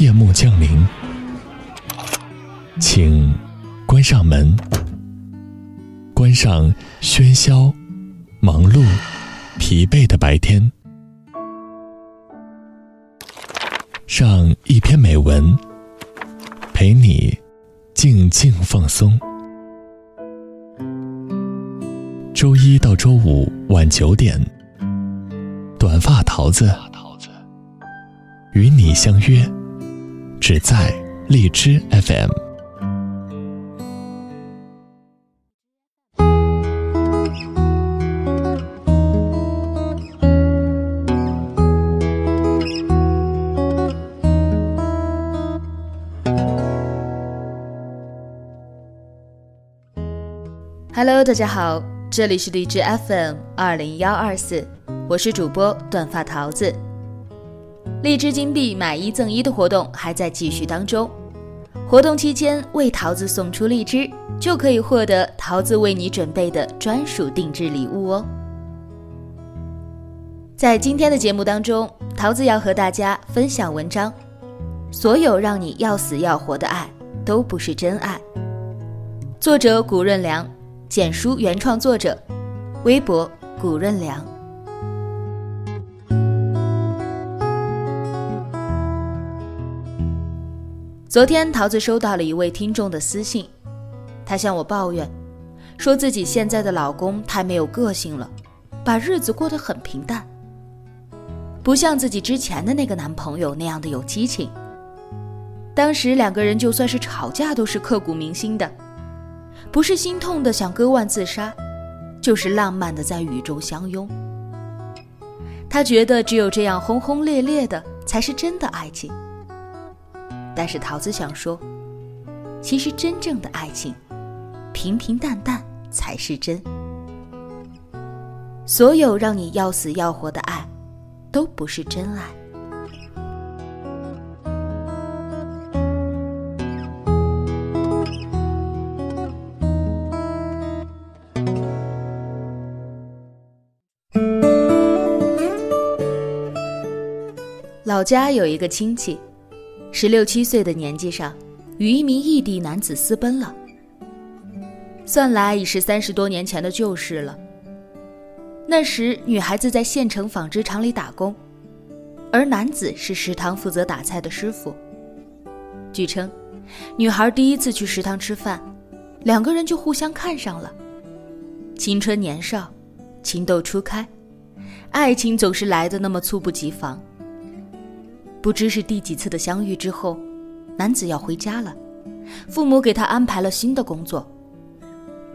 夜幕降临，请关上门，关上喧嚣、忙碌、疲惫的白天，上一篇美文，陪你静静放松。周一到周五晚9点，短发桃子与你相约，只在荔枝 FM。 Hello， 大家好，这里是荔枝 FM20124， 我是主播短发桃子。荔枝金币买一赠一的活动还在继续当中，活动期间为桃子送出荔枝，就可以获得桃子为你准备的专属定制礼物哦。在今天的节目当中，桃子要和大家分享文章，所有让你要死要活的爱都不是真爱。作者古润良，简书原创作者，微博古润良。昨天桃子收到了一位听众的私信，他向我抱怨，说自己现在的老公太没有个性了，把日子过得很平淡，不像自己之前的那个男朋友那样的有激情。当时两个人就算是吵架都是刻骨铭心的，不是心痛的想割腕自杀，就是浪漫的在雨中相拥。他觉得只有这样轰轰烈烈的才是真的爱情。但是桃子想说，其实真正的爱情，平平淡淡才是真。所有让你要死要活的爱，都不是真爱。老家有一个亲戚，16、17岁的年纪上，与一名异地男子私奔了，算来已是30多年前的旧事了。那时女孩子在县城纺织厂里打工，而男子是食堂负责打菜的师傅。据称，女孩第一次去食堂吃饭，两个人就互相看上了。青春年少，情窦初开，爱情总是来得那么猝不及防。不知是第几次的相遇之后，男子要回家了，父母给他安排了新的工作。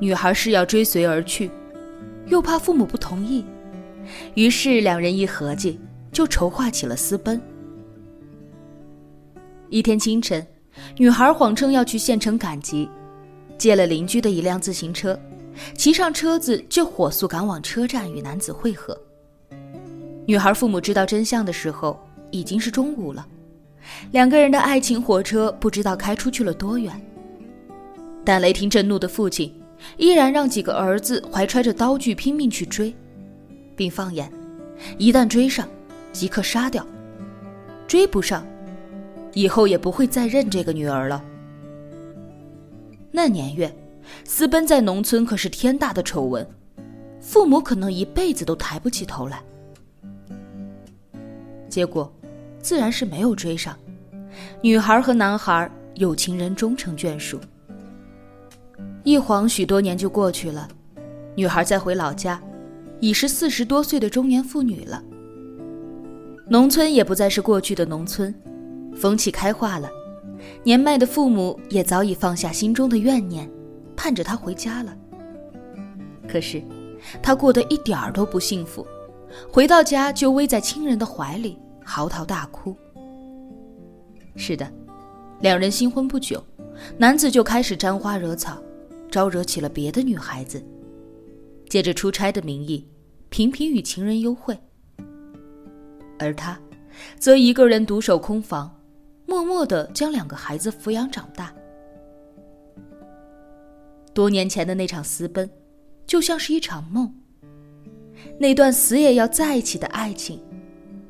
女孩是要追随而去，又怕父母不同意，于是两人一合计，就筹划起了私奔。一天清晨，女孩谎称要去县城赶集，借了邻居的一辆自行车，骑上车子就火速赶往车站与男子会合。女孩父母知道真相的时候，已经是中午了，两个人的爱情火车不知道开出去了多远。但雷霆震怒的父亲依然让几个儿子怀揣着刀具拼命去追，并放言一旦追上即刻杀掉，追不上以后也不会再认这个女儿了。那年月，私奔在农村可是天大的丑闻，父母可能一辈子都抬不起头来。结果自然是没有追上，女孩和男孩有情人终成眷属。一晃许多年就过去了，女孩再回老家，已是40多岁的中年妇女了。农村也不再是过去的农村，风气开化了，年迈的父母也早已放下心中的怨念，盼着她回家了。可是她过得一点儿都不幸福，回到家就偎在亲人的怀里嚎啕大哭。是的，两人新婚不久，男子就开始沾花惹草，招惹起了别的女孩子，借着出差的名义频频与情人幽会。而他则一个人独守空房，默默地将两个孩子抚养长大。多年前的那场私奔就像是一场梦，那段死也要在一起的爱情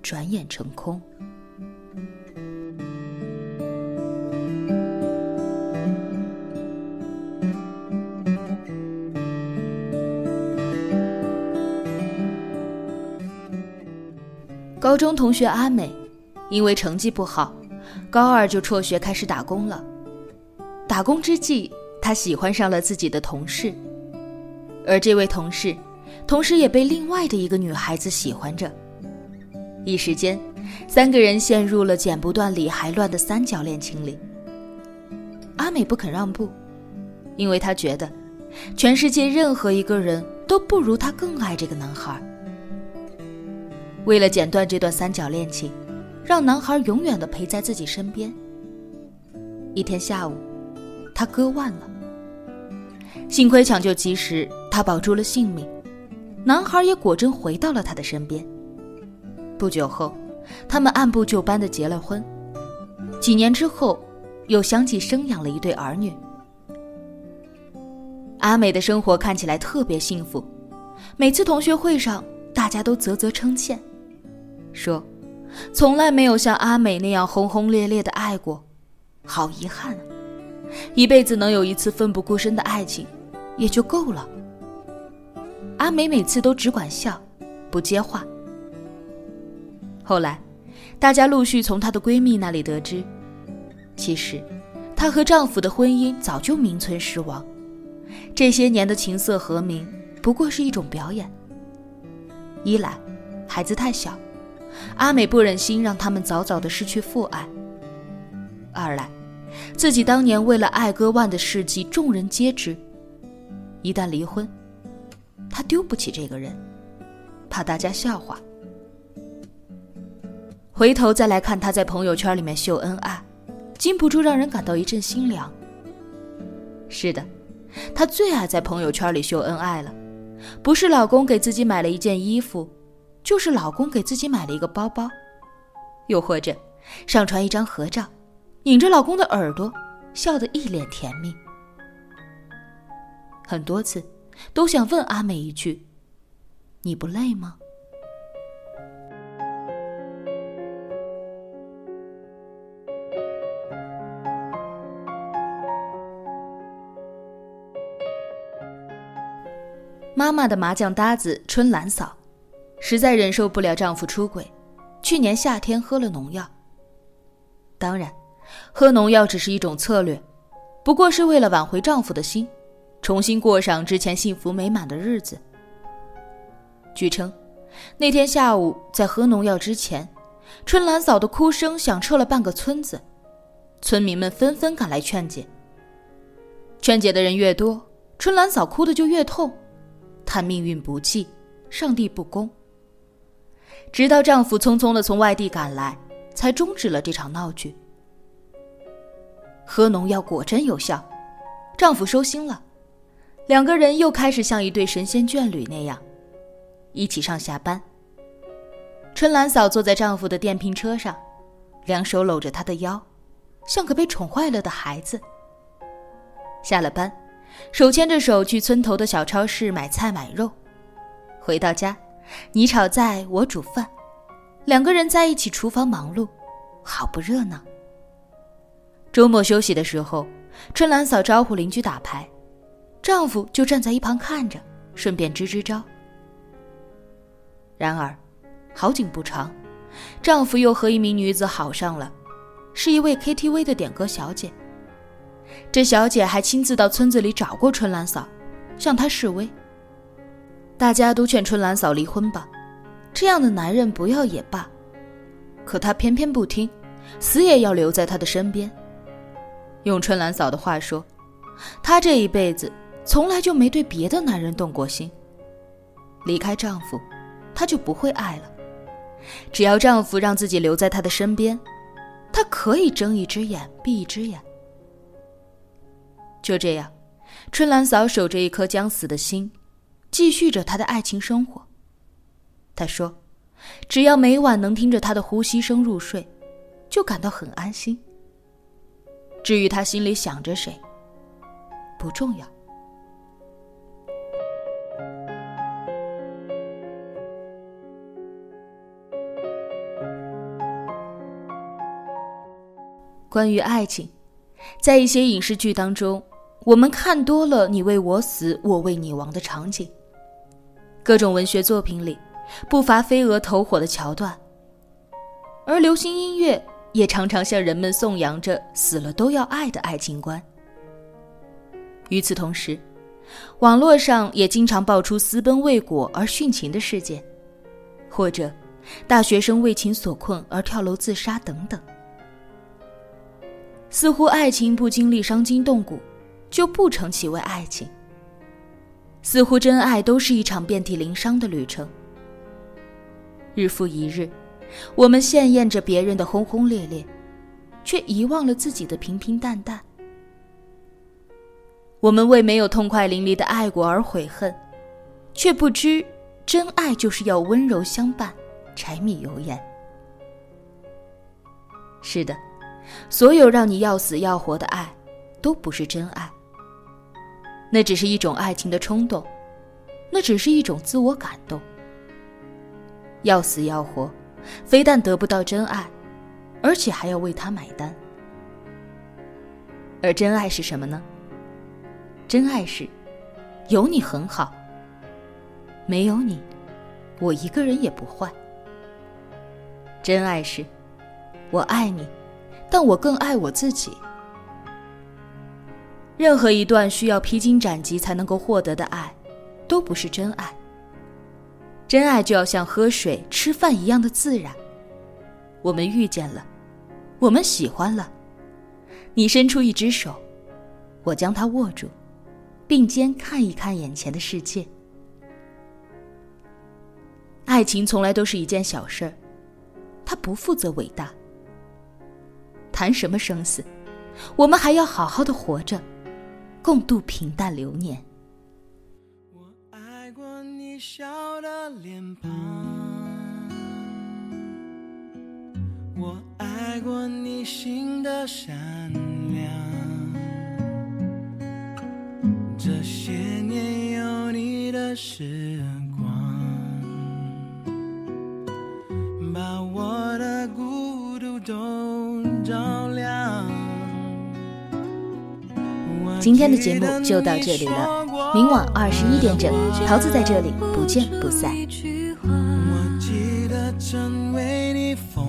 转眼成空。高中同学阿美因为成绩不好，高二就辍学开始打工了。打工之际，她喜欢上了自己的同事，而这位同事同时也被另外的一个女孩子喜欢着。一时间，三个人陷入了剪不断理还乱的三角恋情里。阿美不肯让步，因为她觉得全世界任何一个人都不如她更爱这个男孩。为了剪断这段三角恋情，让男孩永远地陪在自己身边，一天下午她割腕了。幸亏抢救及时，她保住了性命，男孩也果真回到了她的身边。不久后，他们按部就班地结了婚，几年之后又相继生养了一对儿女。阿美的生活看起来特别幸福，每次同学会上大家都啧啧称羡，说从来没有像阿美那样轰轰烈烈地爱过，好遗憾啊，一辈子能有一次奋不顾身的爱情也就够了。阿美每次都只管笑不接话。后来大家陆续从她的闺蜜那里得知，其实她和丈夫的婚姻早就名存实亡，这些年的情色和鸣不过是一种表演。一来孩子太小，阿美不忍心让他们早早地失去父爱；二来自己当年为了爱割腕的事迹众人皆知，一旦离婚她丢不起这个人，怕大家笑话。回头再来看她在朋友圈里面秀恩爱，禁不住让人感到一阵心凉。是的，她最爱在朋友圈里秀恩爱了，不是老公给自己买了一件衣服，就是老公给自己买了一个包包，又或者上传一张合照，拧着老公的耳朵笑得一脸甜蜜。很多次都想问阿美一句，你不累吗？妈妈的麻将搭子春兰嫂实在忍受不了丈夫出轨，去年夏天喝了农药。当然喝农药只是一种策略，不过是为了挽回丈夫的心，重新过上之前幸福美满的日子。据称那天下午在喝农药之前，春兰嫂的哭声响彻了半个村子，村民们纷纷赶来劝解。劝解的人越多，春兰嫂哭得就越痛，叹命运不济，上帝不公。直到丈夫匆匆地从外地赶来，才终止了这场闹剧。喝农药果真有效，丈夫收心了，两个人又开始像一对神仙眷侣那样一起上下班。春兰嫂坐在丈夫的电瓶车上，两手搂着他的腰，像个被宠坏了的孩子。下了班手牵着手去村头的小超市买菜买肉，回到家你炒菜我煮饭，两个人在一起厨房忙碌，好不热闹。周末休息的时候，春兰嫂招呼邻居打牌，丈夫就站在一旁看着，顺便支支招。然而好景不长，丈夫又和一名女子好上了，是一位 KTV 的点歌小姐。这小姐还亲自到村子里找过春兰嫂，向她示威。大家都劝春兰嫂离婚吧，这样的男人不要也罢，可她偏偏不听，死也要留在她的身边。用春兰嫂的话说，她这一辈子从来就没对别的男人动过心，离开丈夫她就不会爱了，只要丈夫让自己留在她的身边，她可以睁一只眼闭一只眼。就这样，春兰嫂守着一颗将死的心，继续着她的爱情生活。她说，只要每晚能听着她的呼吸声入睡，就感到很安心。至于她心里想着谁，不重要。关于爱情，在一些影视剧当中，我们看多了你为我死我为你亡的场景，各种文学作品里不乏飞蛾投火的桥段，而流行音乐也常常向人们颂扬着死了都要爱的爱情观。与此同时，网络上也经常爆出私奔未果而殉情的事件，或者大学生为情所困而跳楼自杀等等。似乎爱情不经历伤筋动骨，就不成其为爱情。似乎真爱都是一场遍体鳞伤的旅程。日复一日，我们羡艳着别人的轰轰烈烈，却遗忘了自己的平平淡淡。我们为没有痛快淋漓的爱过而悔恨，却不知真爱就是要温柔相伴，柴米油盐。是的，所有让你要死要活的爱，都不是真爱。那只是一种爱情的冲动，那只是一种自我感动。要死要活，非但得不到真爱，而且还要为它买单。而真爱是什么呢？真爱是有你很好，没有你我一个人也不坏。真爱是我爱你，但我更爱我自己。任何一段需要披荆斩棘才能够获得的爱，都不是真爱。真爱就要像喝水吃饭一样的自然，我们遇见了，我们喜欢了，你伸出一只手，我将它握住，并肩看一看眼前的世界。爱情从来都是一件小事，它不负责伟大。谈什么生死，我们还要好好的活着，共度平淡流年。我爱过你笑的脸庞，我爱过你心的善良，这些年有你的时光，把我的孤独都照亮。今天的节目就到这里了，明晚21点整，桃子在这里不见不散。我记得曾为你疯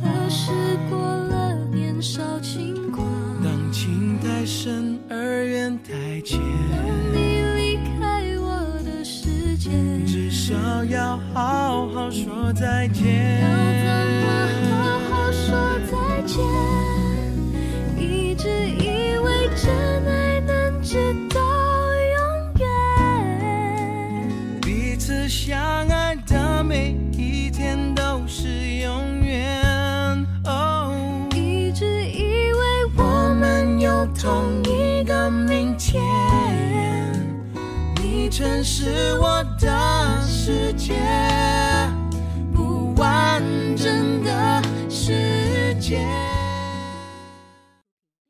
狂，可是过了年少轻狂，当情太深而缘太浅，而你离开我的世界，至少要好好说再见。要怎么好好说再见？一直以为真爱能直到永远，彼此相爱的每一天都是永远。哦，一直以为我们有同一个明天，你曾是我的世界，不完整的世界。